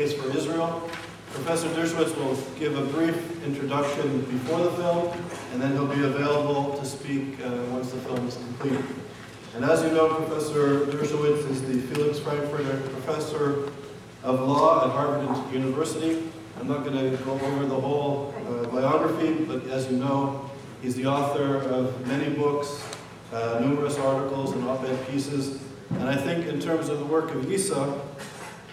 Case for Israel. Professor Dershowitz will give a brief introduction before the film, and then he'll be available to speak once the film is complete. And as you know, Professor Dershowitz is the Felix Frankfurter Professor of Law at Harvard University. I'm not going to go over the whole biography, but as you know, he's the author of many books, numerous articles and op-ed pieces. And I think in terms of the work of ISA,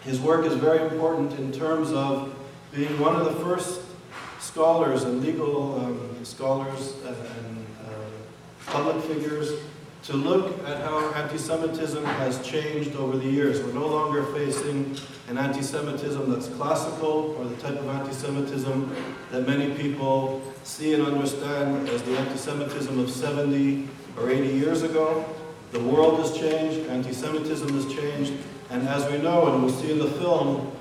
his work is very important in terms of being one of the first scholars and legal scholars and public figures to look at how anti-Semitism has changed over the years. We're no longer facing an anti-Semitism that's classical or the type of anti-Semitism that many people see and understand as the anti-Semitism of 70 or 80 years ago. The world has changed, anti-Semitism has changed, and as we know and we'll see in the film,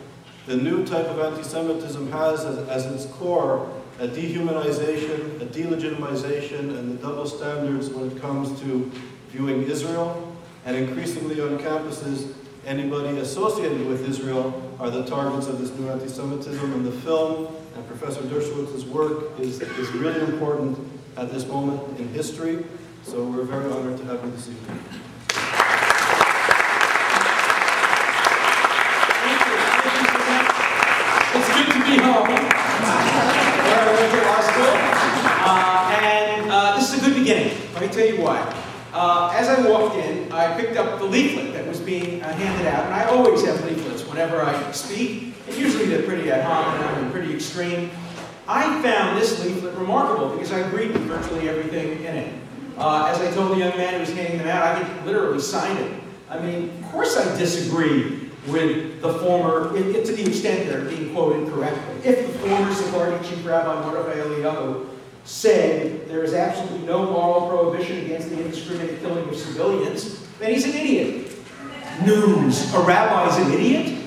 the new type of anti-Semitism has as its core a dehumanization, a delegitimization, and the double standards when it comes to viewing Israel, and increasingly on campuses, anybody associated with Israel are the targets of this new anti-Semitism, and the film and Professor Dershowitz's work is really important at this moment in history, so we're very honored to have you this evening. Thank you. It's good to be home. This is a good beginning. Let me tell you why. As I walked in, I picked up the leaflet that was being handed out, and I always have leaflets whenever I speak, and usually they're pretty ad hoc and I'm pretty extreme. I found this leaflet remarkable because I agreed with virtually everything in it. As I told the young man who was handing them out, I could literally sign it. I mean, of course I disagree with the former, to the extent they're being quoted correctly. If the former Sephardi Chief Rabbi Murdoch Elio said there is absolutely no moral prohibition against the indiscriminate killing of civilians, then he's an idiot. News, a rabbi's an idiot?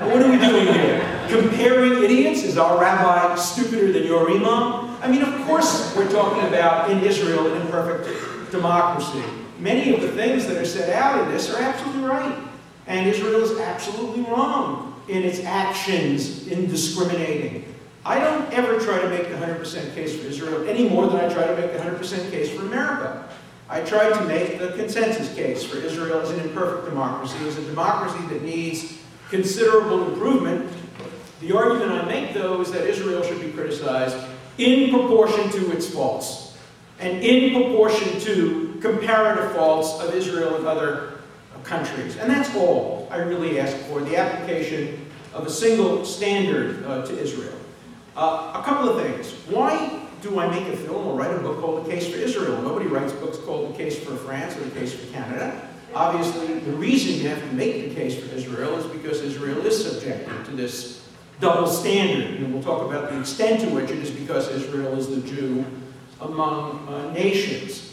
What are we doing here? Comparing idiots? Is our rabbi stupider than your imam? I mean, of course we're talking about, in Israel, an imperfect democracy. Many of the things that are set out in this are absolutely right. And Israel is absolutely wrong in its actions in discriminating. I don't ever try to make the 100% case for Israel any more than I try to make the 100% case for America. I try to make the consensus case for Israel as an imperfect democracy, as a democracy that needs considerable improvement. The argument I make, though, is that Israel should be criticized in proportion to its faults, and in proportion to comparative faults of Israel and other countries. And that's all I really ask for, the application of a single standard to Israel. A couple of things. Why do I make a film or write a book called A Case for Israel? Nobody writes books called A Case for France or A Case for Canada. Obviously, the reason you have to make the case for Israel is because Israel is subjected to this double standard. And we'll talk about the extent to which it is because Israel is the Jew among nations.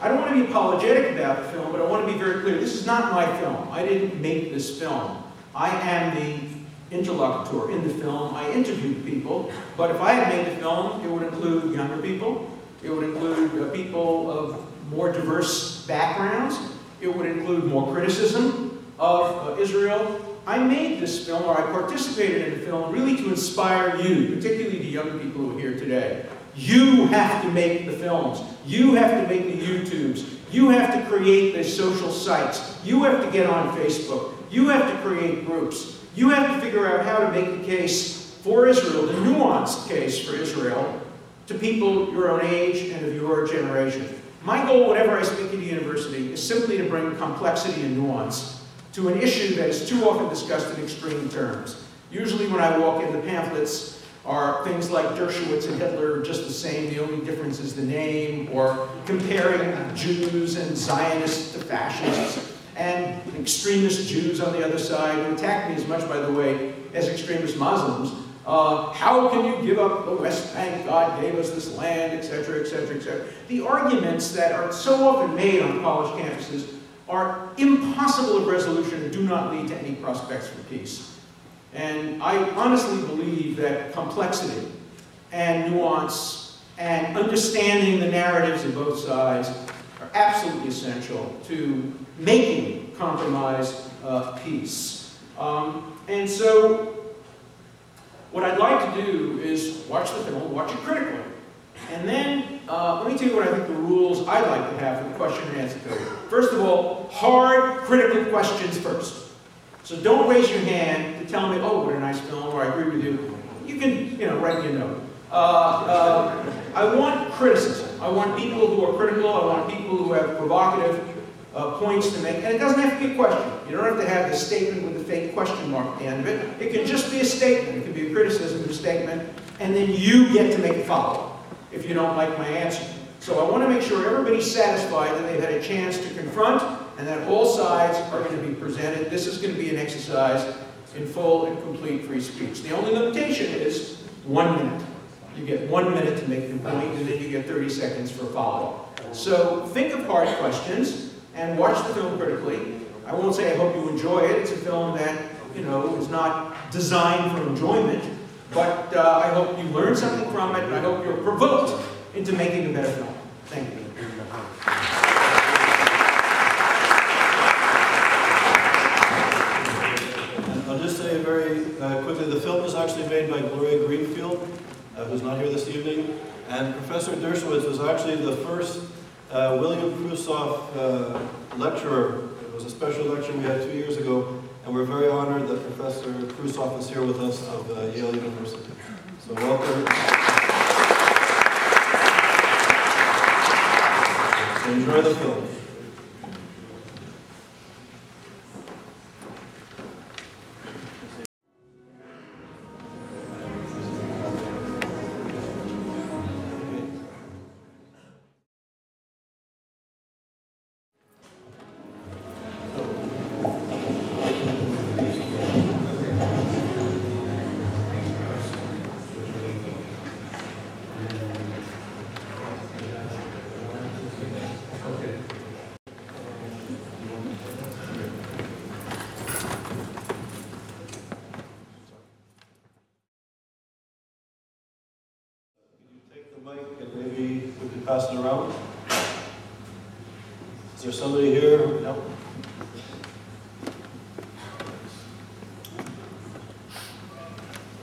I don't want to be apologetic about the film, but I want to be very clear. This is not my film. I didn't make this film. I am the interlocutor in the film. I interviewed people, but if I had made the film, it would include younger people. It would include people of more diverse backgrounds. It would include more criticism of Israel. I made this film, or I participated in the film, really to inspire you, particularly the young people who are here today. You have to make the films. You have to make the YouTubes. You have to create the social sites. You have to get on Facebook. You have to create groups. You have to figure out how to make the case for Israel, the nuanced case for Israel, to people your own age and of your generation. My goal whenever I speak at a university is simply to bring complexity and nuance to an issue that is too often discussed in extreme terms. Usually when I walk in, the pamphlets are things like Dershowitz and Hitler are just the same, the only difference is the name, or comparing Jews and Zionists to fascists, and extremist Jews on the other side, who attack me as much, by the way, as extremist Muslims. How can you give up the West Bank? God gave us this land, etc., etc., etc. The arguments that are so often made on college campuses are impossible of resolution and do not lead to any prospects for peace. And I honestly believe that complexity and nuance and understanding the narratives of both sides are absolutely essential to making compromise peace. And so What I'd like to do is watch the film, watch it critically, and then let me tell you what I think the rules I'd like to have for the question and answer period. First of all, hard, critical questions first. So don't raise your hand to tell me, oh, what a nice film, or I agree with you. You can, you know, write me a note. I want criticism. I want people who are critical. I want people who have provocative points to make. And it doesn't have to be a question. You don't have to have the statement with the fake question mark at the end of it. It can just be a statement. It can be a criticism of a statement. And then you get to make a follow-up if you don't like my answer. So I want to make sure everybody's satisfied that they've had a chance to confront and that all sides are going to be presented. This is going to be an exercise in full and complete free speech. The only limitation is 1 minute. You get 1 minute to make the point, and then you get 30 seconds for follow-up. So think of hard questions and watch the film critically. I won't say I hope you enjoy it. It's a film that, you know, is not designed for enjoyment, but I hope you learn something from it, and I hope you're provoked into making a better film. Thank you. I'll just say very quickly, the film was actually made by Gloria Greenfield, who's not here this evening, and Professor Dershowitz was actually the first William Krusoff lecturer. It was a special lecture we had 2 years ago, and we're very honored that Professor Krusoff is here with us of Yale University. So welcome. Enjoy the film. Pass it around. Is there somebody here? No.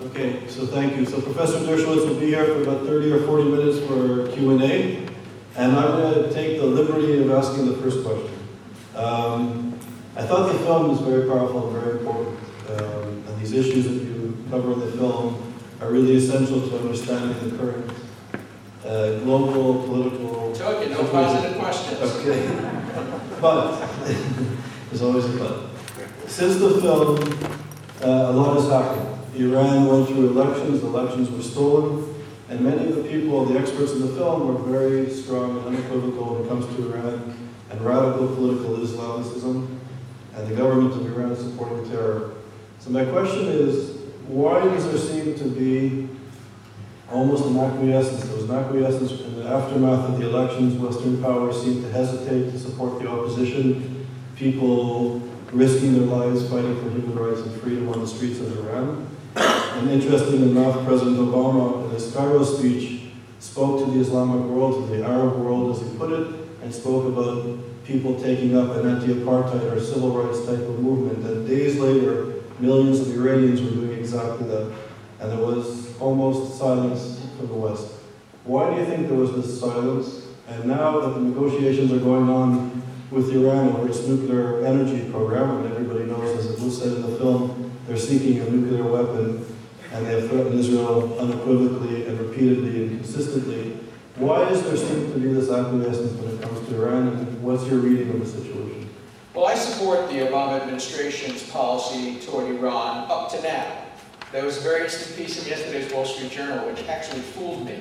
Okay, so thank you. So Professor Dershowitz will be here for about 30 or 40 minutes for Q&A, and I'm going to take the liberty of asking the first question. I thought the film was very powerful and very important, and these issues that you cover in the film are really essential to understanding the current global, political... Joke, no positive questions. Okay. But, there's always a but. Since the film, a lot has happened. Iran went through elections were stolen, and many of the people, the experts in the film, were very strong and unequivocal when it comes to Iran and radical political Islamicism, and the government of Iran supporting terror. So my question is, why does there seem to be almost an acquiescence? There was an acquiescence in the aftermath of the elections. Western powers seemed to hesitate to support the opposition, people risking their lives fighting for human rights and freedom on the streets of Iran. And interesting enough, President Obama, in his Cairo speech, spoke to the Islamic world, to the Arab world as he put it, and spoke about people taking up an anti-apartheid or civil rights type of movement. And days later, millions of Iranians were doing exactly that. And there was almost silence from the West. Why do you think there was this silence? And now that the negotiations are going on with Iran over its nuclear energy program, and everybody knows, as it was said in the film, they're seeking a nuclear weapon, and they have threatened Israel unequivocally and repeatedly and consistently. Why is there seem to be this acquiescence when it comes to Iran, and what's your reading of the situation? Well, I support the Obama administration's policy toward Iran up to now. There was a very interesting piece in yesterday's Wall Street Journal, which actually fooled me.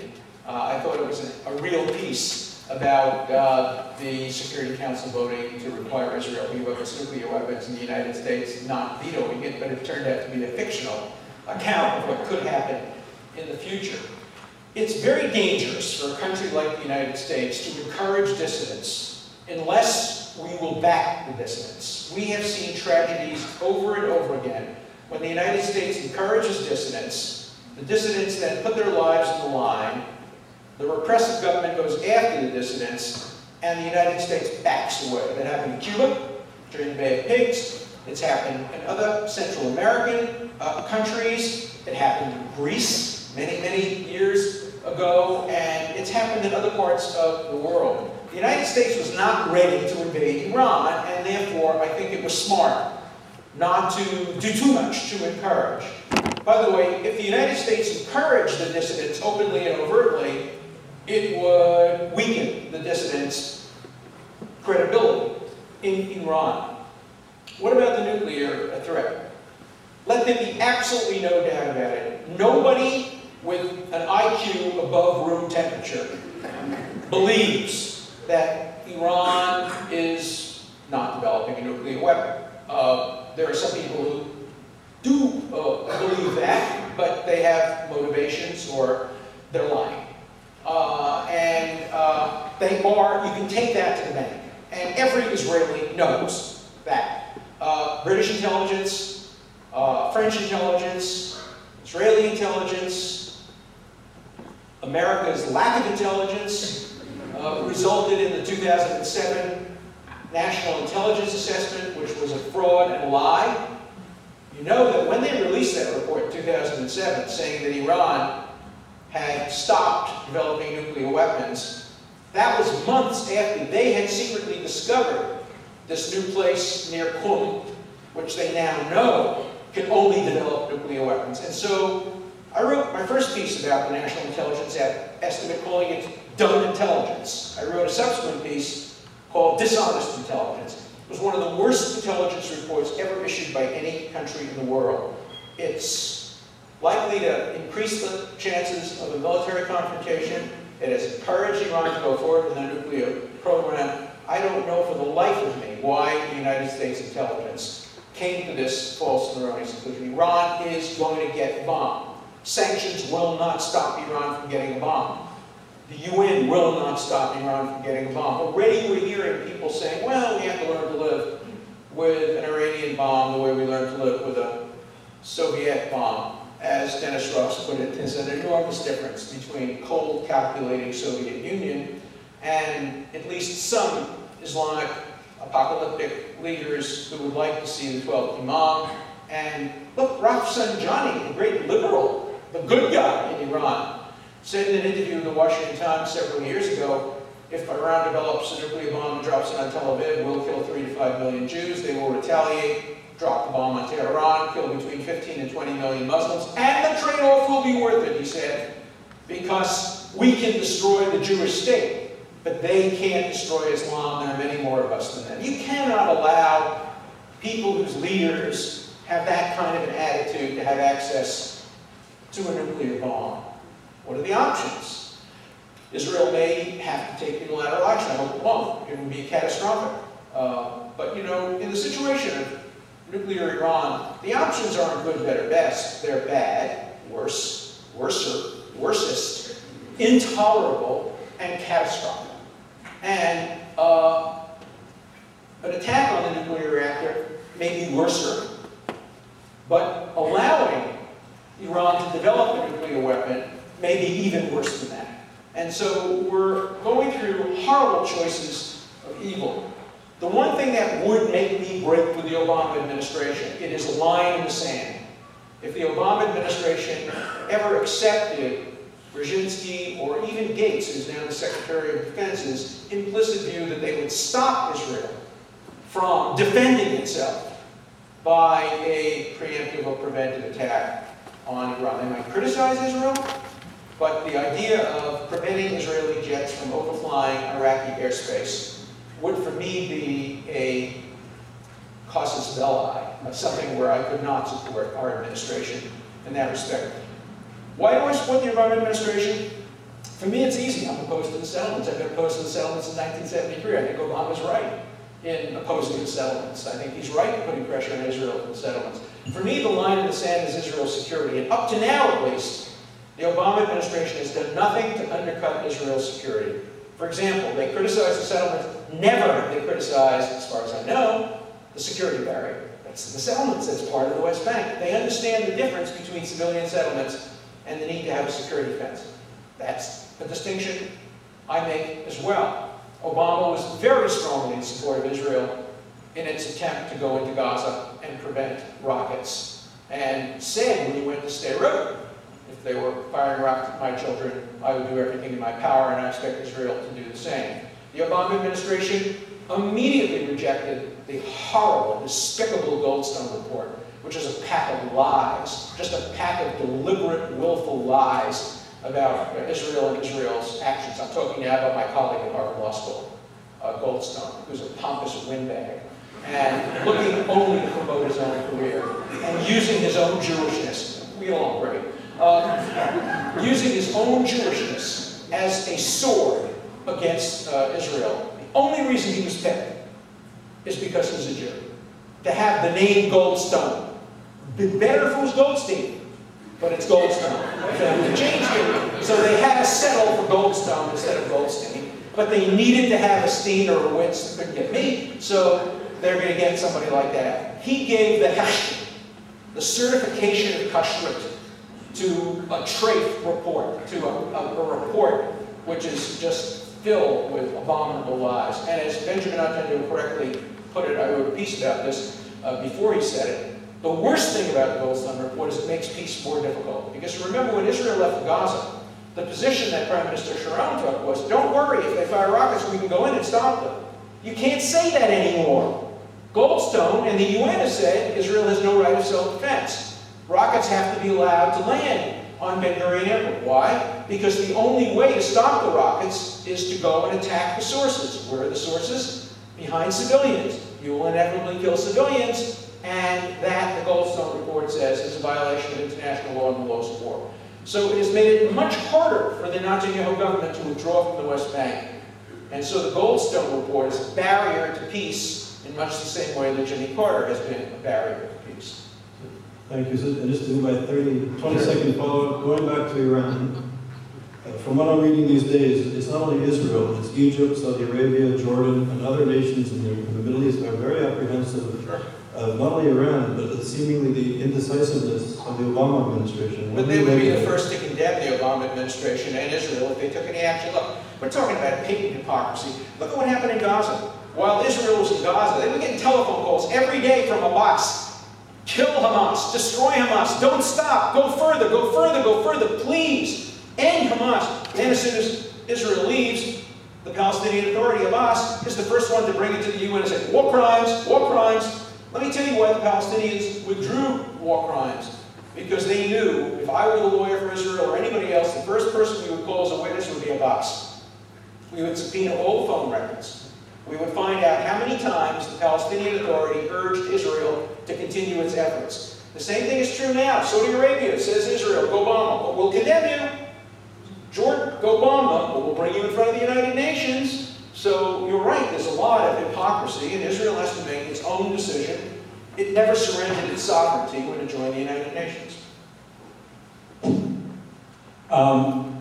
I thought it was a real piece about the Security Council voting to require Israel to give up its nuclear weapons in the United States, not vetoing it, but it turned out to be a fictional account of what could happen in the future. It's very dangerous for a country like the United States to encourage dissidents unless we will back the dissidents. We have seen tragedies over and over again. When the United States encourages dissidents, the dissidents then put their lives on the line, the repressive government goes after the dissidents, and the United States backs away. That happened in Cuba during the Bay of Pigs. It's happened in other Central American countries. It happened in Greece many, many years ago, and it's happened in other parts of the world. The United States was not ready to invade Iran, and therefore I think it was smart not to do too much to encourage. By the way, if the United States encouraged the dissidents openly and overtly, it would weaken the dissidents' credibility in Iran. What about the nuclear threat? Let there be absolutely no doubt about it. Nobody with an IQ above room temperature believes that Iran is not developing a nuclear weapon. There are some people who do believe that, but they have motivations or they're lying. You can take that to the bank. And every Israeli knows that. British intelligence, French intelligence, Israeli intelligence, America's lack of intelligence resulted in the 2007 National Intelligence Assessment, which was a fraud and lie. You know that when they released that report in 2007 saying that Iran had stopped developing nuclear weapons, that was months after they had secretly discovered this new place near Qom, which they now know can only develop nuclear weapons. And so I wrote my first piece about the National Intelligence Estimate calling it dumb intelligence. I wrote a subsequent piece called dishonest intelligence. It was one of the worst intelligence reports ever issued by any country in the world. It's likely to increase the chances of a military confrontation. It has encouraged Iran to go forward with a nuclear program. I don't know for the life of me why the United States intelligence came to this false and erroneous conclusion. Iran is going to get bombed. Sanctions will not stop Iran from getting a bomb. The UN will not stop Iran from getting a bomb. Already we're hearing people saying, well, we have to learn to live with an Iranian bomb the way we learned to live with a Soviet bomb. As Dennis Ross put it, there's an enormous difference between cold, calculating Soviet Union and at least some Islamic apocalyptic leaders who would like to see the 12th Imam. And look, Rafsanjani, the great liberal, the good guy in Iran, said in an interview in the Washington Times several years ago, if Iran develops a nuclear bomb and drops it on Tel Aviv, we'll kill 3 to 5 million Jews, they will retaliate, drop the bomb on Tehran, kill between 15 and 20 million Muslims, and the trade-off will be worth it, he said, because we can destroy the Jewish state, but they can't destroy Islam, there are many more of us than them. You cannot allow people whose leaders have that kind of an attitude to have access to a nuclear bomb. What are the options? Israel may have to take unilateral action. I hope it won't. It would be catastrophic. But you know, in the situation of nuclear Iran, the options aren't good, better, best. They're bad, worse, worser, worsest, intolerable, and catastrophic. And an attack on the nuclear reactor may be worser. But allowing Iran to develop a nuclear weapon maybe even worse than that. And so we're going through horrible choices of evil. The one thing that would make me break with the Obama administration, it is a line in the sand. If the Obama administration ever accepted Brzezinski or even Gates, who's now the Secretary of Defense's implicit view that they would stop Israel from defending itself by a preemptive or preventive attack on Iran. They might criticize Israel, but the idea of preventing Israeli jets from overflying Iraqi airspace would for me be a casus belli, something where I could not support our administration in that respect. Why do I support the Obama administration? For me, it's easy. I'm opposed to the settlements. I've been opposed to the settlements in 1973. I think Obama's right in opposing the settlements. I think he's right in putting pressure on Israel for the settlements. For me, the line in the sand is Israel's security, and up to now, at least, the Obama administration has done nothing to undercut Israel's security. For example, they criticized the settlements. Never have they criticized, as far as I know, the security barrier. That's the settlements. That's part of the West Bank. They understand the difference between civilian settlements and the need to have a security fence. That's the distinction I make as well. Obama was very strongly in support of Israel in its attempt to go into Gaza and prevent rockets, and said when he went to Sderot, if they were firing rockets at my children, I would do everything in my power, and I expect Israel to do the same. The Obama administration immediately rejected the horrible, despicable Goldstone report, which is a pack of lies, just a pack of deliberate, willful lies about Israel and Israel's actions. I'm talking now about my colleague at Harvard Law School, Goldstone, who's a pompous windbag, and looking only to promote his own career, and using his own Jewishness, we all agree, using his own Jewishness as a sword against Israel. The only reason he was picked is because he's a Jew. To have the name Goldstone. It'd be better if it was Goldstein, but it's Goldstone. They changed it, so they had to settle for Goldstone instead of Goldstein. But they needed to have a Steen or a Wentz that couldn't get me, so they're going to get somebody like that. He gave the Kashrut, the certification of Kashrut, to a TRAIF report, to a report which is just filled with abominable lies. And as Benjamin Netanyahu correctly put it, I wrote a piece about this before he said it, the worst thing about the Goldstone report is it makes peace more difficult. Because remember, when Israel left Gaza, the position that Prime Minister Sharon took was, don't worry, if they fire rockets, we can go in and stop them. You can't say that anymore. Goldstone and the UN has said Israel has no right of self-defense. Rockets have to be allowed to land on Ben Gurion Airport. Why? Because the only way to stop the rockets is to go and attack the sources. Where are the sources? Behind civilians. You will inevitably kill civilians, and that, the Goldstone report says, is a violation of international law and the laws of war. So it has made it much harder for the Netanyahu government to withdraw from the West Bank. And so the Goldstone report is a barrier to peace in much the same way that Jimmy Carter has been a barrier to peace. Thank you. So just to do my 20-second follow-up, going back to Iran, from what I'm reading these days, it's not only Israel, it's Egypt, Saudi Arabia, Jordan, and other nations in the Middle East are very apprehensive of not only Iran, but seemingly the indecisiveness of the Obama administration. But they would be the first to condemn the Obama administration and Israel if they took any action. Look, we're talking about patent hypocrisy. Look at what happened in Gaza. While Israel was in Gaza, they were getting telephone calls every day from Abbas. Kill Hamas, destroy Hamas, don't stop, go further, go further, go further, please, end Hamas. Then as soon as Israel leaves, the Palestinian Authority, Abbas, is the first one to bring it to the UN and say, war crimes, war crimes. Let me tell you why the Palestinians withdrew war crimes. Because they knew, if I were the lawyer for Israel or anybody else, the first person we would call as a witness would be Abbas. We would subpoena old phone records. We would find out how many times the Palestinian Authority urged Israel to continue its efforts. The same thing is true now. Saudi Arabia says Israel, go bomb them, but we'll condemn you. Jordan, go bomb them, but we'll bring you in front of the United Nations. So you're right, there's a lot of hypocrisy, and Israel has to make its own decision. It never surrendered its sovereignty when it joined the United Nations.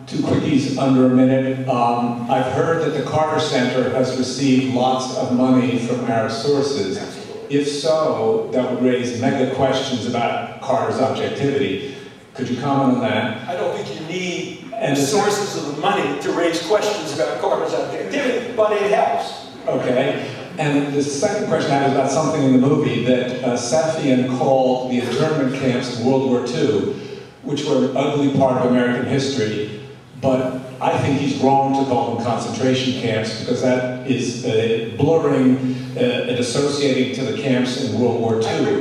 2 quickies under a minute. I've heard that the Carter Center has received lots of money from our sources. Absolutely. If so, that would raise mega questions about Carter's objectivity. Could you comment on that? I don't think you need the sources of the money to raise questions about Carter's objectivity, but it helps. Okay. And the second question I had is about something in the movie that Safin called the internment camps of World War II, which were an ugly part of American history. But I think he's wrong to call them concentration camps, because that is blurring and associating to the camps in World War II. I agree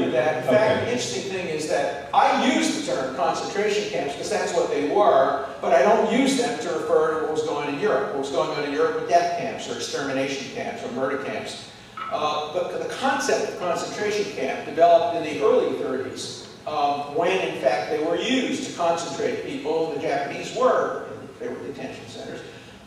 with that. In fact, the interesting thing is that I use the term concentration camps because that's what they were, but I don't use them to refer to what was going on in Europe. What was going on in Europe were death camps or extermination camps or murder camps. But the concept of concentration camp developed in the early 30s. When, in fact, they were used to concentrate people. The Japanese were. They were detention centers.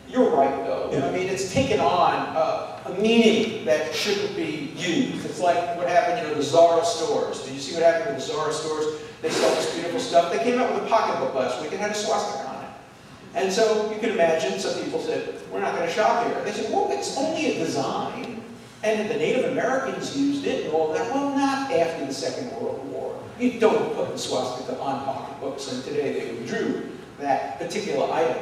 You're right, though. Yeah. I mean, it's taken on a meaning that shouldn't be used. It's like what happened, the Zara stores. Did you see what happened with the Zara stores? They sold this beautiful stuff. They came out with a pocketbook last week and had a swastika on it. And so you can imagine some people said, we're not going to shop here. They said, well, it's only a design. And the Native Americans used it and all that. Well, not after the Second World War. You don't put the swastika on pocketbooks, and today they withdrew that particular item.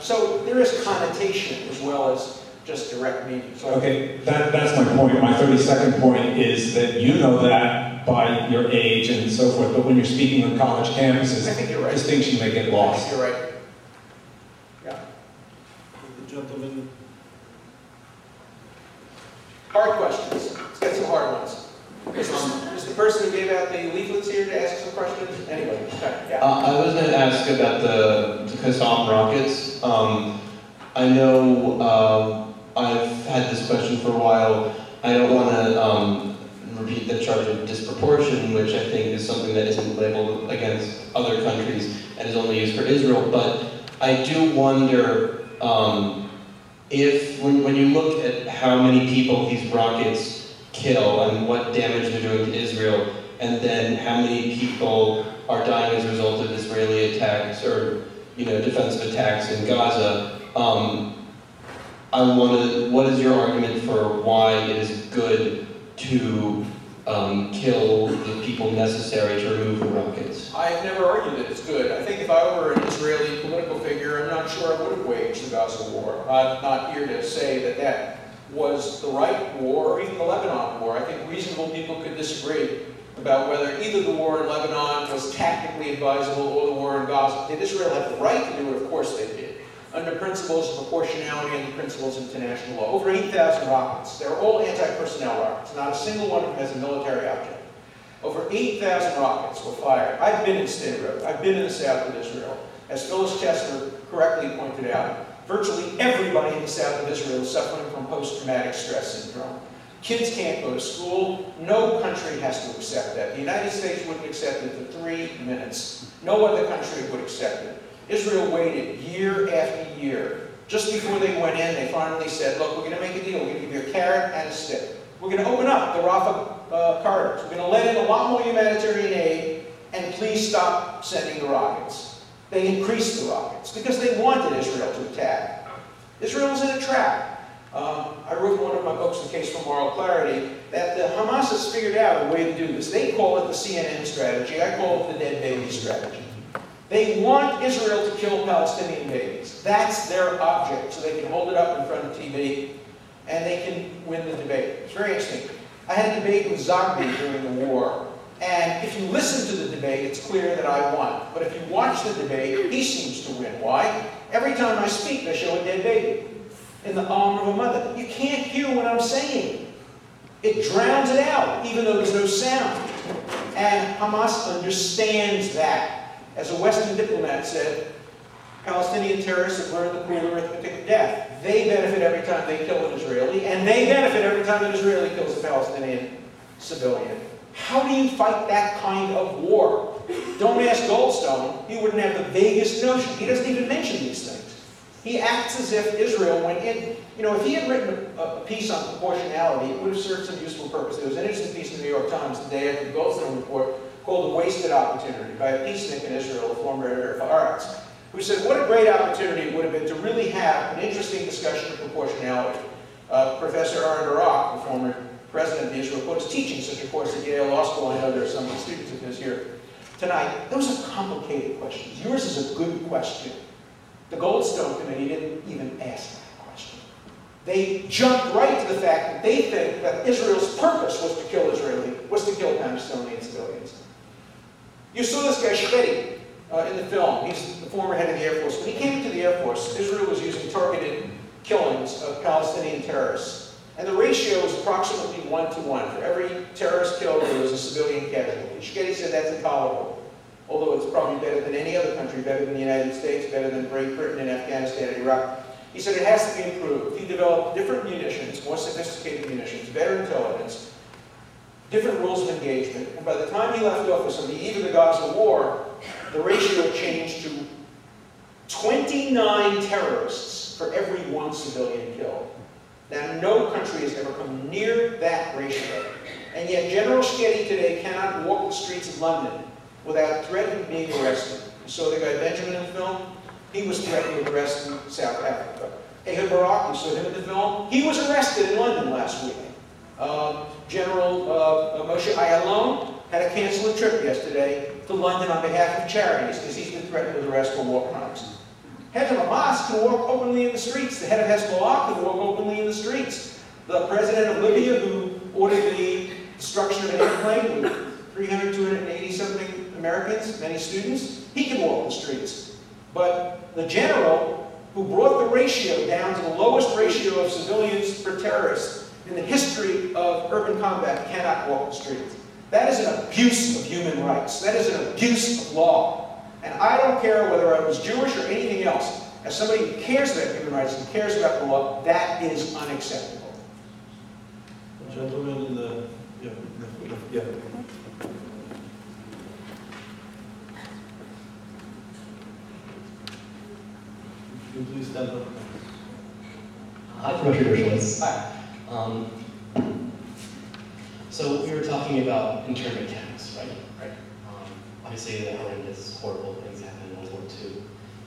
So there is connotation as well as just direct media. So okay, that's my point. My 30-second point is that you know that by your age and so forth, but when you're speaking on college campuses, I think you're right. Distinction may get lost. I think you're right. Yeah. The gentleman. Hard questions. Let's get some hard ones. Is the person who gave out the leaflets here to ask some questions? Anyway, yeah. I was going to ask about the Qassam rockets. I know I've had this question for a while. I don't want to repeat the charge of disproportion, which I think is something that isn't labeled against other countries and is only used for Israel. But I do wonder if, when you look at how many people these rockets kill and what damage they're doing to Israel, and then how many people are dying as a result of Israeli attacks or defensive attacks in Gaza. What is your argument for why it is good to kill the people necessary to remove the rockets? I've never argued that it's good. I think if I were an Israeli political figure, I'm not sure I would have waged the Gaza war. I'm not here to say that that was the right war or even the Lebanon war. I think reasonable people could disagree about whether either the war in Lebanon was tactically advisable or the war in Gaza. Did Israel have the right to do it? Of course they did. Under principles of proportionality and the principles of international law. Over 8,000 rockets. They're all anti-personnel rockets. Not a single one of them has a military object. Over 8,000 rockets were fired. I've been in Sderot. I've been in the south of Israel. As Phyllis Chester correctly pointed out, virtually everybody in the south of Israel is suffering from post-traumatic stress syndrome. Kids can't go to school. No country has to accept that. The United States wouldn't accept it for 3 minutes. No other country would accept it. Israel waited year after year. Just before they went in, they finally said, look, we're going to make a deal. We're going to give you a carrot and a stick. We're going to open up the Rafah corridors. We're going to let in a lot more humanitarian aid, and please stop sending the rockets. They increased the rockets because they wanted Israel to attack. Israel was in a trap. I wrote one of my books, The Case for Moral Clarity, that the Hamas has figured out a way to do this. They call it the CNN strategy. I call it the dead baby strategy. They want Israel to kill Palestinian babies. That's their object, so they can hold it up in front of TV, and they can win the debate. It's very interesting. I had a debate with Zogby during the war, and if you listen to the debate, it's clear that I won. But if you watch the debate, he seems to win. Why? Every time I speak, I show a dead baby in the arm of a mother. You can't hear what I'm saying. It drowns it out, even though there's no sound. And Hamas understands that. As a Western diplomat said, Palestinian terrorists have learned the cruel arithmetic of death. They benefit every time they kill an Israeli, and they benefit every time an Israeli kills a Palestinian civilian. How do you fight that kind of war? Don't ask Goldstone. He wouldn't have the vaguest notion. He doesn't even mention these things. He acts as if Israel went in. If he had written a piece on proportionality, it would have served some useful purpose. There was an interesting piece in the New York Times the day after the Goldstone report, called A Wasted Opportunity, by a peacenik in Israel, a former editor of Haaretz, who said, what a great opportunity it would have been to really have an interesting discussion of proportionality. Professor Aaron Barak, the former president of the Israel Court, is teaching such a course at Yale Law School. I know there are some students of his here tonight. Those are complicated questions. Yours is a good question. The Goldstone Committee didn't even ask that question. They jumped right to the fact that they think that Israel's purpose was to kill Israelis, was to kill Palestinian civilians. You saw this guy, Shkedi, in the film. He's the former head of the Air Force. When he came to the Air Force, Israel was using targeted killings of Palestinian terrorists. And the ratio was approximately 1 to 1. For every terrorist killed, there was a civilian casualty. Shkedi said that's intolerable, although it's probably better than any other country, better than the United States, better than Great Britain and Afghanistan and Iraq. He said it has to be improved. He developed different munitions, more sophisticated munitions, better intelligence, different rules of engagement, and by the time he left office on the eve of the Gaza war, the ratio changed to 29 terrorists for every 1 civilian killed. Now, no country has ever come near that ratio, and yet General Shkedi today cannot walk the streets of London without threatening being arrested. You saw the guy Benjamin in the film? He was threatened with arrest in South Africa. Ehud Barak, you saw him in the film? He was arrested in London last week. General Moshe Ayalon had to cancel a trip yesterday to London on behalf of charities because he's been threatened with arrest for war crimes. head of Hamas can walk openly in the streets. The head of Hezbollah can walk openly in the streets. The president of Libya, who ordered the destruction of an airplane with 280-something Americans, many students, he can walk the streets. But the general who brought the ratio down to the lowest ratio of civilians per terrorists in the history of urban combat cannot walk the streets. That is an abuse of human rights. That is an abuse of law. And I don't care whether I was Jewish or anything else. As somebody who cares about human rights and cares about the law, that is unacceptable. Gentlemen in the... Yeah. Could you please stand up? Hi, Commissioner Dershowitz. Hi. So we were talking about internment camps, right? Right. Obviously the horrendous, horrible things happened in World War II,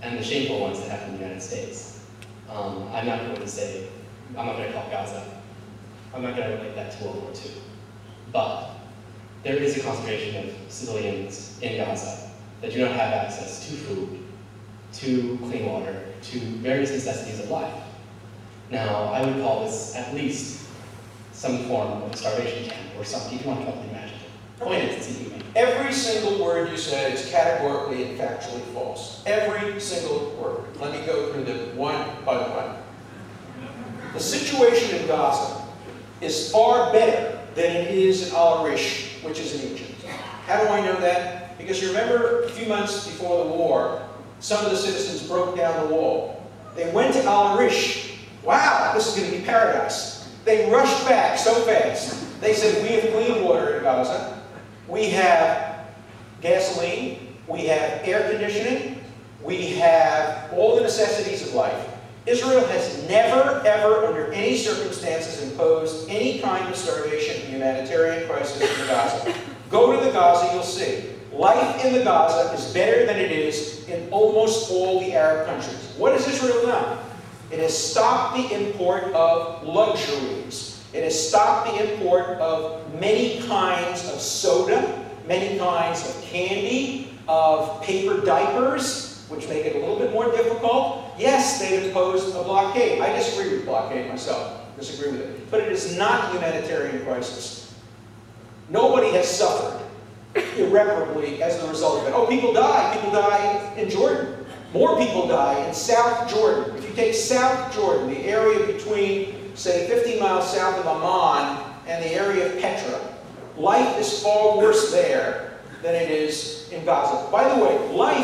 and the shameful ones that happened in the United States. I'm not going to say, I'm not going to call Gaza. I'm not going to relate that to World War II. But there is a concentration of civilians in Gaza that do not have access to food, to clean water, to various necessities of life. Now, I would call this at least some form of a starvation camp, or something. If you want to call it imaginative. Point is, it's inhumane. Every single word you said is categorically and factually false. Every single word. Let me go through them one by one. The situation in Gaza is far better than it is in Al-Arish, which is in Egypt. How do I know that? Because you remember a few months before the war, some of the citizens broke down the wall. They went to Al-Arish. Wow, this is going to be paradise. They rushed back so fast. They said, we have clean water in Gaza. We have gasoline. We have air conditioning. We have all the necessities of life. Israel has never, ever, under any circumstances, imposed any kind of starvation and humanitarian crisis in Gaza. Go to the Gaza, you'll see. Life in the Gaza is better than it is in almost all the Arab countries. What has Israel done? It has stopped the import of luxuries. It has stopped the import of many kinds of soda, many kinds of candy, of paper diapers, which make it a little bit more difficult. Yes, they've imposed a blockade. I disagree with blockade myself. Disagree with it. But it is not a humanitarian crisis. Nobody has suffered irreparably as the result of it. Oh, people die. People die in Jordan. More people die in South Jordan. If you take South Jordan, the area between, say, 50 miles south of Amman and the area of Petra, life is far worse there than it is in Gaza. By the way,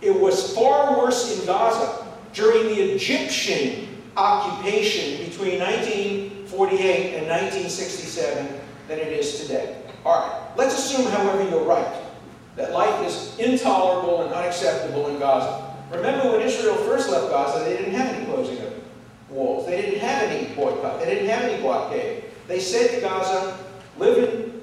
it was far worse in Gaza during the Egyptian occupation between 1948 and 1967 than it is today. All right, let's assume, however, you're right, that life is intolerable and unacceptable in Gaza. Remember when Israel first left Gaza, they didn't have any closing of walls. They didn't have any boycott. They didn't have any blockade. They said to Gaza, live and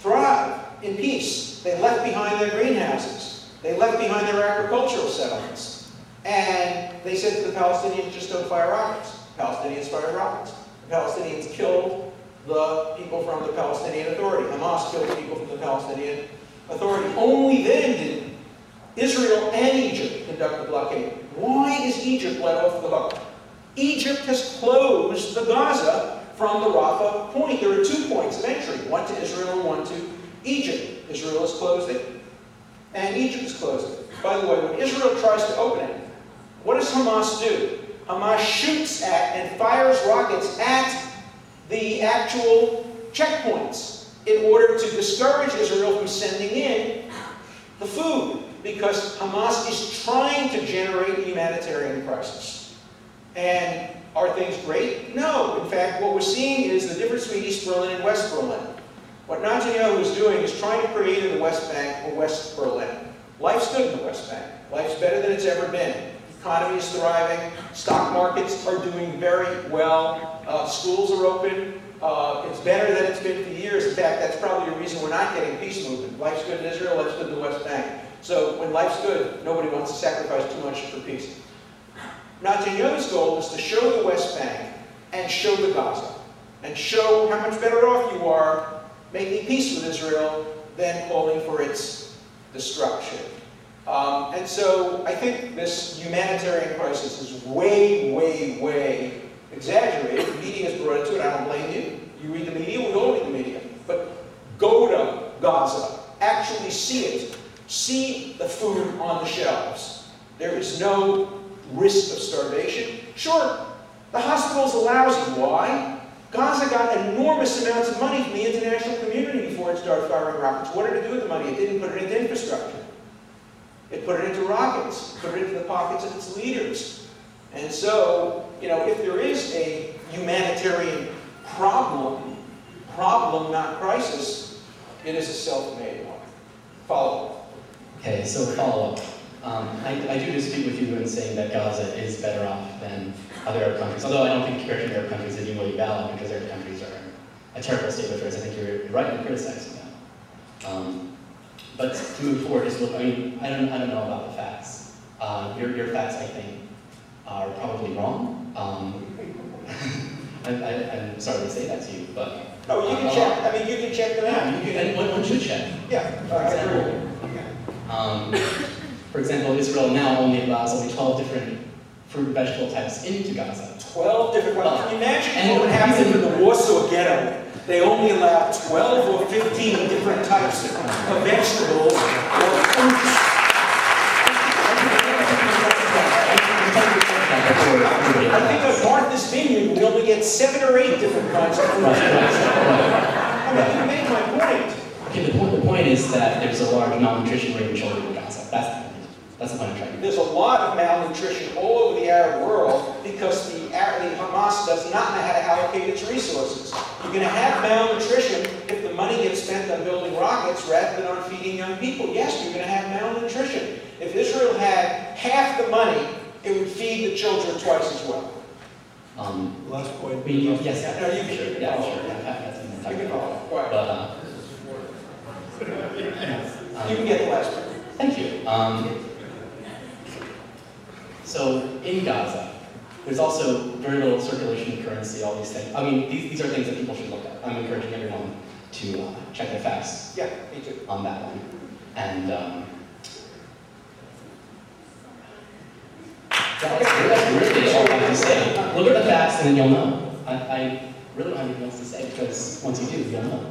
thrive in peace. They left behind their greenhouses. They left behind their agricultural settlements. And they said to the Palestinians, just don't fire rockets. Palestinians fire rockets. The Palestinians killed the people from the Palestinian Authority. Hamas killed people from the Palestinian Authority. Only then did Israel and Egypt conduct the blockade. Why is Egypt let off the hook? Egypt has closed the Gaza from the Rafah point. There are 2 points of entry, one to Israel and one to Egypt. Israel has closed it. And Egypt is closed. By the way, when Israel tries to open it, what does Hamas do? Hamas shoots at and fires rockets at the actual checkpoints in order to discourage Israel from sending in the food, because Hamas is trying to generate a humanitarian crisis. And are things great? No. In fact, what we're seeing is the difference between East Berlin and West Berlin. What Netanyahu is doing is trying to create in the West Bank a West Berlin. Life's good in the West Bank. Life's better than it's ever been. The economy is thriving. Stock markets are doing very well. Schools are open. It's better than it's been for years. In fact, that's probably the reason we're not getting peace movement. Life's good in Israel. Life's good in the West Bank. So when life's good, nobody wants to sacrifice too much for peace. Netanyahu's goal is to show the West Bank and show the Gaza and show how much better off you are making peace with Israel, then calling for its destruction. And so I think this humanitarian crisis is way, way, way exaggerated. The media has brought it to it. I don't blame you. You read the media, we all read the media. But go to Gaza, actually see it. See the food on the shelves. There is no risk of starvation. Sure, the hospitals are lousy. Why? Gaza got enormous amounts of money from the international community before it started firing rockets. What did it do with the money? It didn't put it into infrastructure. It put it into rockets, put it into the pockets of its leaders. And so, you know, if there is a humanitarian problem, not crisis, it is a self-made one. Follow-up. Okay, so follow-up. I do dispute with you in saying that Gaza is better off than other Arab countries, although I don't think compared to Arab countries is equally valid, because Arab countries are a terrible state of affairs. I think you're right in criticizing that. But to move forward, I don't know about the facts. Your facts, I think, are probably wrong. I'm sorry to say that to you, but you can check. I mean, you can check them out. One should check. Yeah. For example, Israel now only allows only 12 different fruit and vegetable types into Gaza. 12 different ones. Can you imagine what would happen in the Warsaw Ghetto? They only allow 12 or 15 different types of vegetables or fruits. I think of Martha's Vineyard, we only get 7 or 8 different kinds of fruits. I mean, you made my point. Okay, the point is that there's a large malnutrition rate in children in Gaza. That's the point I'm trying to make. There's a lot of malnutrition all over the Arab world because the Hamas does not know how to allocate its resources. You're going to have malnutrition if the money gets spent on building rockets rather than on feeding young people. Yes, you're going to have malnutrition. If Israel had half the money, it would feed the children twice as well. Last point. Yes. No, you can. Sure. Yeah, sure. Yeah, you can follow. But, you can get the last point. Thank you. So in Gaza, there's also very little circulation of currency, all these things. I mean, these are things that people should look at. I'm encouraging everyone to check their facts on that one. And that's really all I have to say. Look at the facts and then you'll know. I really don't have anything else to say, because once you do, you'll know.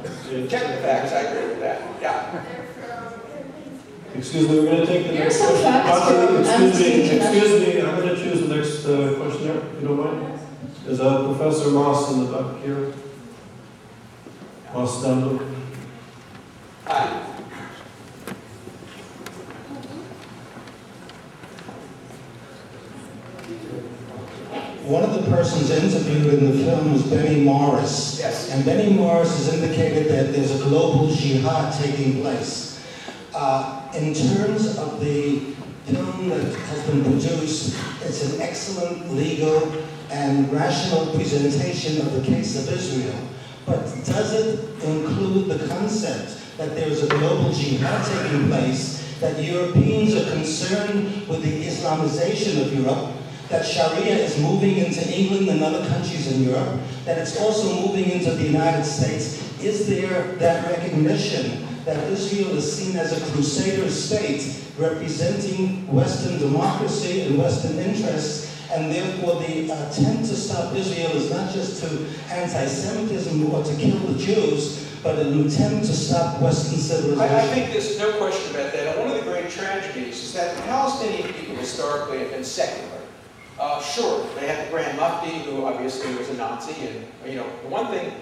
Check the facts, I agree with that. Yeah. Excuse me, we're going to take the next question. Excuse me, I'm going to choose the next questioner, if you don't mind. There's Professor Moss in the back here. Moss, stand up. Hi. One of the persons interviewed in the film was Benny Morris. Yes. And Benny Morris has indicated that there's a global jihad taking place. In terms of the film that has been produced, it's an excellent legal and rational presentation of the case of Israel. But does it include the concept that there is a global jihad taking place, that Europeans are concerned with the Islamization of Europe, that Sharia is moving into England and other countries in Europe, that it's also moving into the United States? Is there that recognition that Israel is seen as a crusader state representing Western democracy and Western interests, and therefore the attempt to stop Israel is not just to anti-Semitism or to kill the Jews, but an attempt to stop Western civilization? I think there's no question about that. And one of the great tragedies is that the Palestinian people historically have been secular. Sure, they had the Grand Mufti, who obviously was a Nazi, and you know, one thing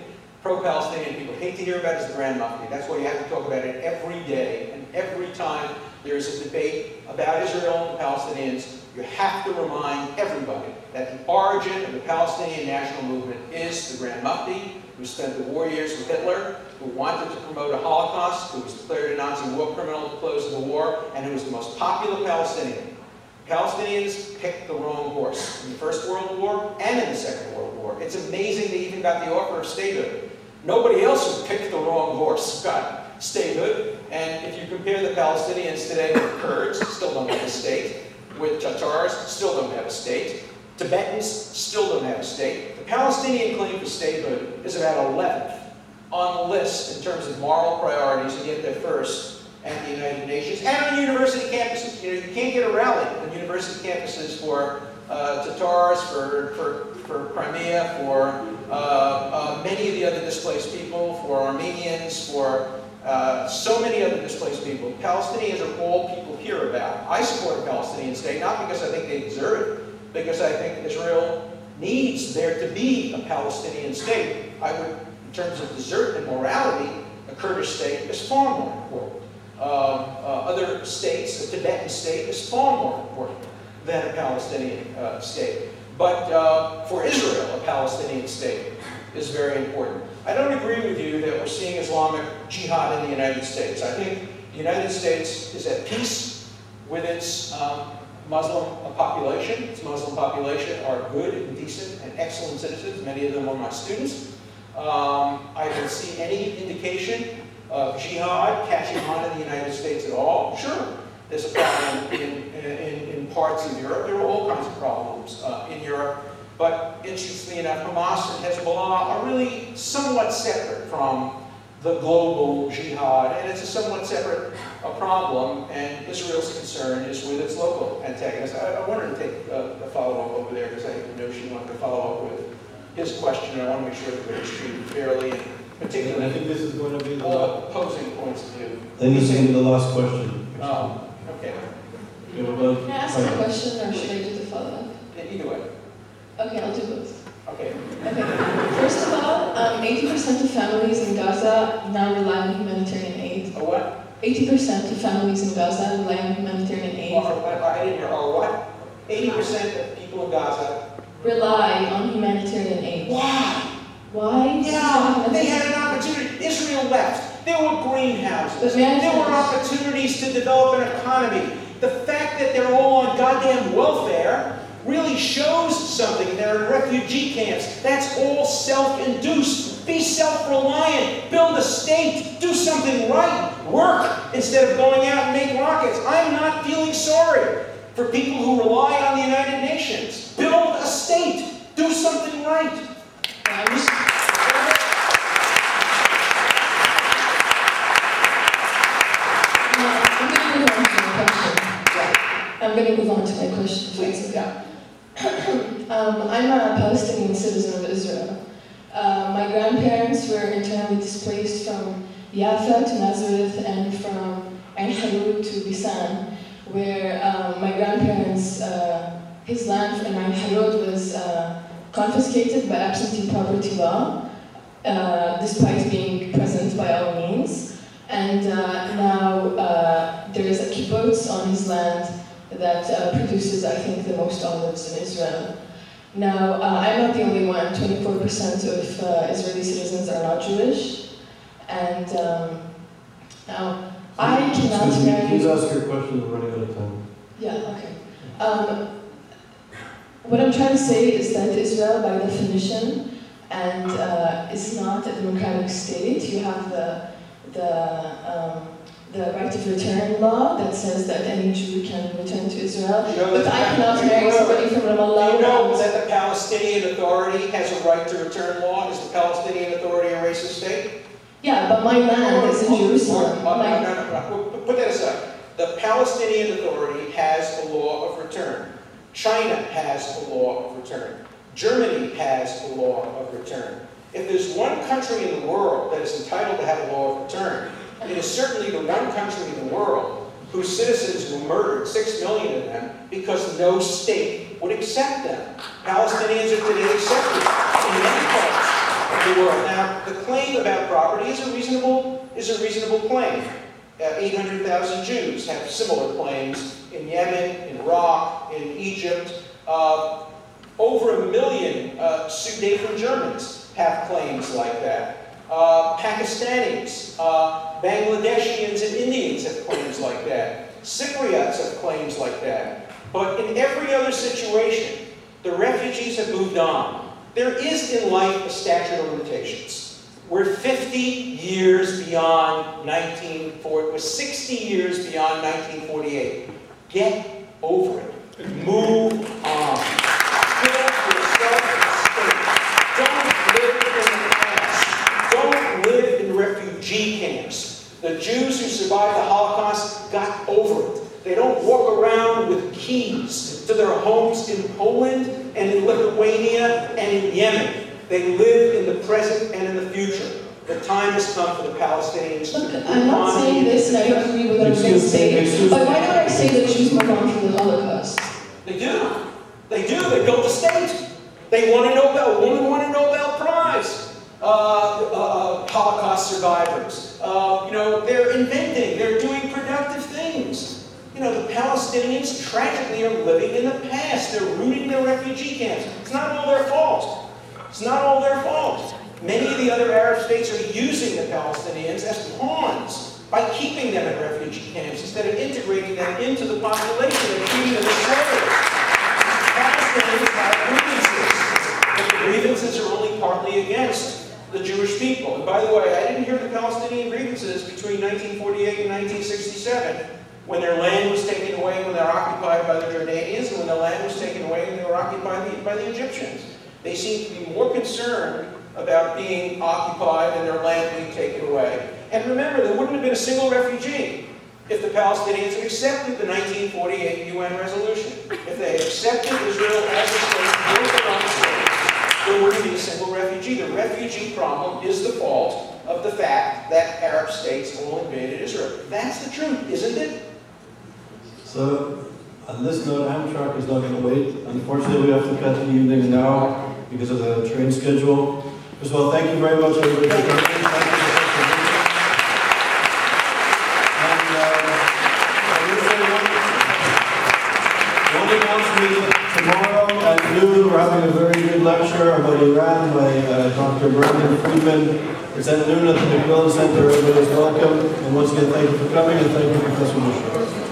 pro-Palestinian people hate to hear about is the Grand Mufti. That's why you have to talk about it every day, and every time there's a debate about Israel and the Palestinians, you have to remind everybody that the origin of the Palestinian national movement is the Grand Mufti, who spent the war years with Hitler, who wanted to promote a Holocaust, who was declared a Nazi war criminal at the close of the war, and who was the most popular Palestinian. Palestinians picked the wrong horse in the First World War and in the Second World War. It's amazing they even got the offer of statehood. Nobody else would pick the wrong horse got statehood. And if you compare the Palestinians today with Kurds, still don't have a state. With Tatars, still don't have a state. Tibetans, still don't have a state. The Palestinian claim for statehood is about 11th on the list in terms of moral priorities, and yet they're first at the United Nations and on university campuses. You know, you can't get a rally on university campuses for Tatars, for Crimea, for many of the other displaced people, for Armenians, for so many other displaced people. Palestinians are all people hear about. I support a Palestinian state, not because I think they deserve it, because I think Israel needs there to be a Palestinian state. I would, in terms of desert and morality, a Kurdish state is far more important. Other states, a Tibetan state is far more important than a Palestinian state. But for Israel, a Palestinian state is very important. I don't agree with you that we're seeing Islamic jihad in the United States. I think the United States is at peace with its Muslim population. Its Muslim population are good and decent and excellent citizens. Many of them are my students. I don't see any indication of jihad catching on in the United States at all. Sure, there's a problem in parts of Europe. There are all kinds of problems in Europe. But interestingly enough, Hamas and Hezbollah are really somewhat separate from the global jihad, and it's a somewhat separate problem, and Israel's concern is with its local antagonists. I wanted to take a follow-up over there, because I think the notion wanted to follow up with his question, and I want to make sure that it's treated fairly, and particularly I think this is going to be all the opposing points of view. Then you say the last question. Okay. Can I ask a question, or should I do the follow-up? Yeah, either way. Okay, I'll do both. Okay. First of all, 80% of families in Gaza now rely on humanitarian aid. Oh, what? 80% of families in Gaza rely on humanitarian aid. I didn't hear. Oh, what? 80% of people in Gaza rely on humanitarian aid. Why? Why? Yeah, they had an opportunity. Israel left. There were greenhouses. There were opportunities to develop an economy. The fact that they're all on goddamn welfare really shows something. They're in refugee camps. That's all self-induced. Be self-reliant. Build a state. Do something right. Work instead of going out and make rockets. I'm not feeling sorry for people who rely on the United Nations. Build a state. Do something right. I'm going to move on to my question. Please. Yeah. I'm a Palestinian citizen of Israel. My grandparents were internally displaced from Jaffa to Nazareth and from Ein Harod to Bisan, where my grandparents, his land in Ein Harod was confiscated by absentee property law, despite being present by all means. And now there is a kibbutz on his land that produces, I think, the most olives in Israel. Now, I'm not the only one. 24% of Israeli citizens are not Jewish. And now, I cannot marry... Please ask your question, we're running out of time. Yeah, okay. What I'm trying to say is that Israel, by definition, and is not a democratic state. You have the right of return law that says that any Jew can return to Israel. You know, but I cannot marry somebody from Ramallah. You know that the Palestinian Authority has a right to return law? Is the Palestinian Authority a racist state? Yeah, but my land is in Jerusalem. No. Put that aside. The Palestinian Authority has a law of return. China has a law of return. Germany has a law of return. If there's one country in the world that is entitled to have a law of return, it is certainly the one country in the world whose citizens were murdered, 6 million of them, because no state would accept them. Palestinians are today accepted in many parts of the world. Now, the claim about property is a reasonable claim. 800,000 Jews have similar claims in Yemen, in Iraq, in Egypt. Over 1 million Sudeten Germans have claims like that. Pakistanis, Bangladeshians, and Indians have claims like that. Cypriots have claims like that. But in every other situation, the refugees have moved on. There is in life a statute of limitations. We're 50 years beyond 1940. We're 60 years beyond 1948. Get over it. Move on. Build yourself a state. Don't live in refugee camps. The Jews who survived the Holocaust got over it. They don't walk around with keys to their homes in Poland and in Lithuania and in Yemen. They live in the present and in the future. The time has come for the Palestinians. Look, I'm not saying this, and I don't agree with what I'm going to say, but why don't I say that Jews were wrong from the Holocaust? They do. They do. They built a state. They won a Nobel. Women won a Nobel Prize. Holocaust survivors. They're inventing. They're doing productive things. The Palestinians tragically are living in the past. They're rooting their refugee camps. It's not all their fault. It's not all their fault. Many of the other Arab states are using the Palestinians as pawns by keeping them in refugee camps instead of integrating them into the population and treating them as slaves. Palestinians have grievances, but the grievances are only partly against the Jewish people. And by the way, I didn't hear the Palestinian grievances between 1948 and 1967, when their land was taken away when they were occupied by the Jordanians, and when their land was taken away when they were occupied by the Egyptians. They seem to be more concerned about being occupied and their land being taken away. And remember, there wouldn't have been a single refugee if the Palestinians had accepted the 1948 UN resolution. If they had accepted Israel as a state, there wouldn't be a single refugee. The refugee problem is the fault of the fact that Arab states all invaded Israel. That's the truth, isn't it? So, on this note, Amtrak is not going to wait. Unfortunately, we have to cut the evening now because of the train schedule. First of all, thank you very much, everybody, for coming. Thank you. Tomorrow at noon, we're having a very good lecture about Iran by Dr. Brandon Friedman. It's at noon at the McMillan Center. Everybody's welcome. And once again, thank you for coming, and thank you, Professor Mushroom.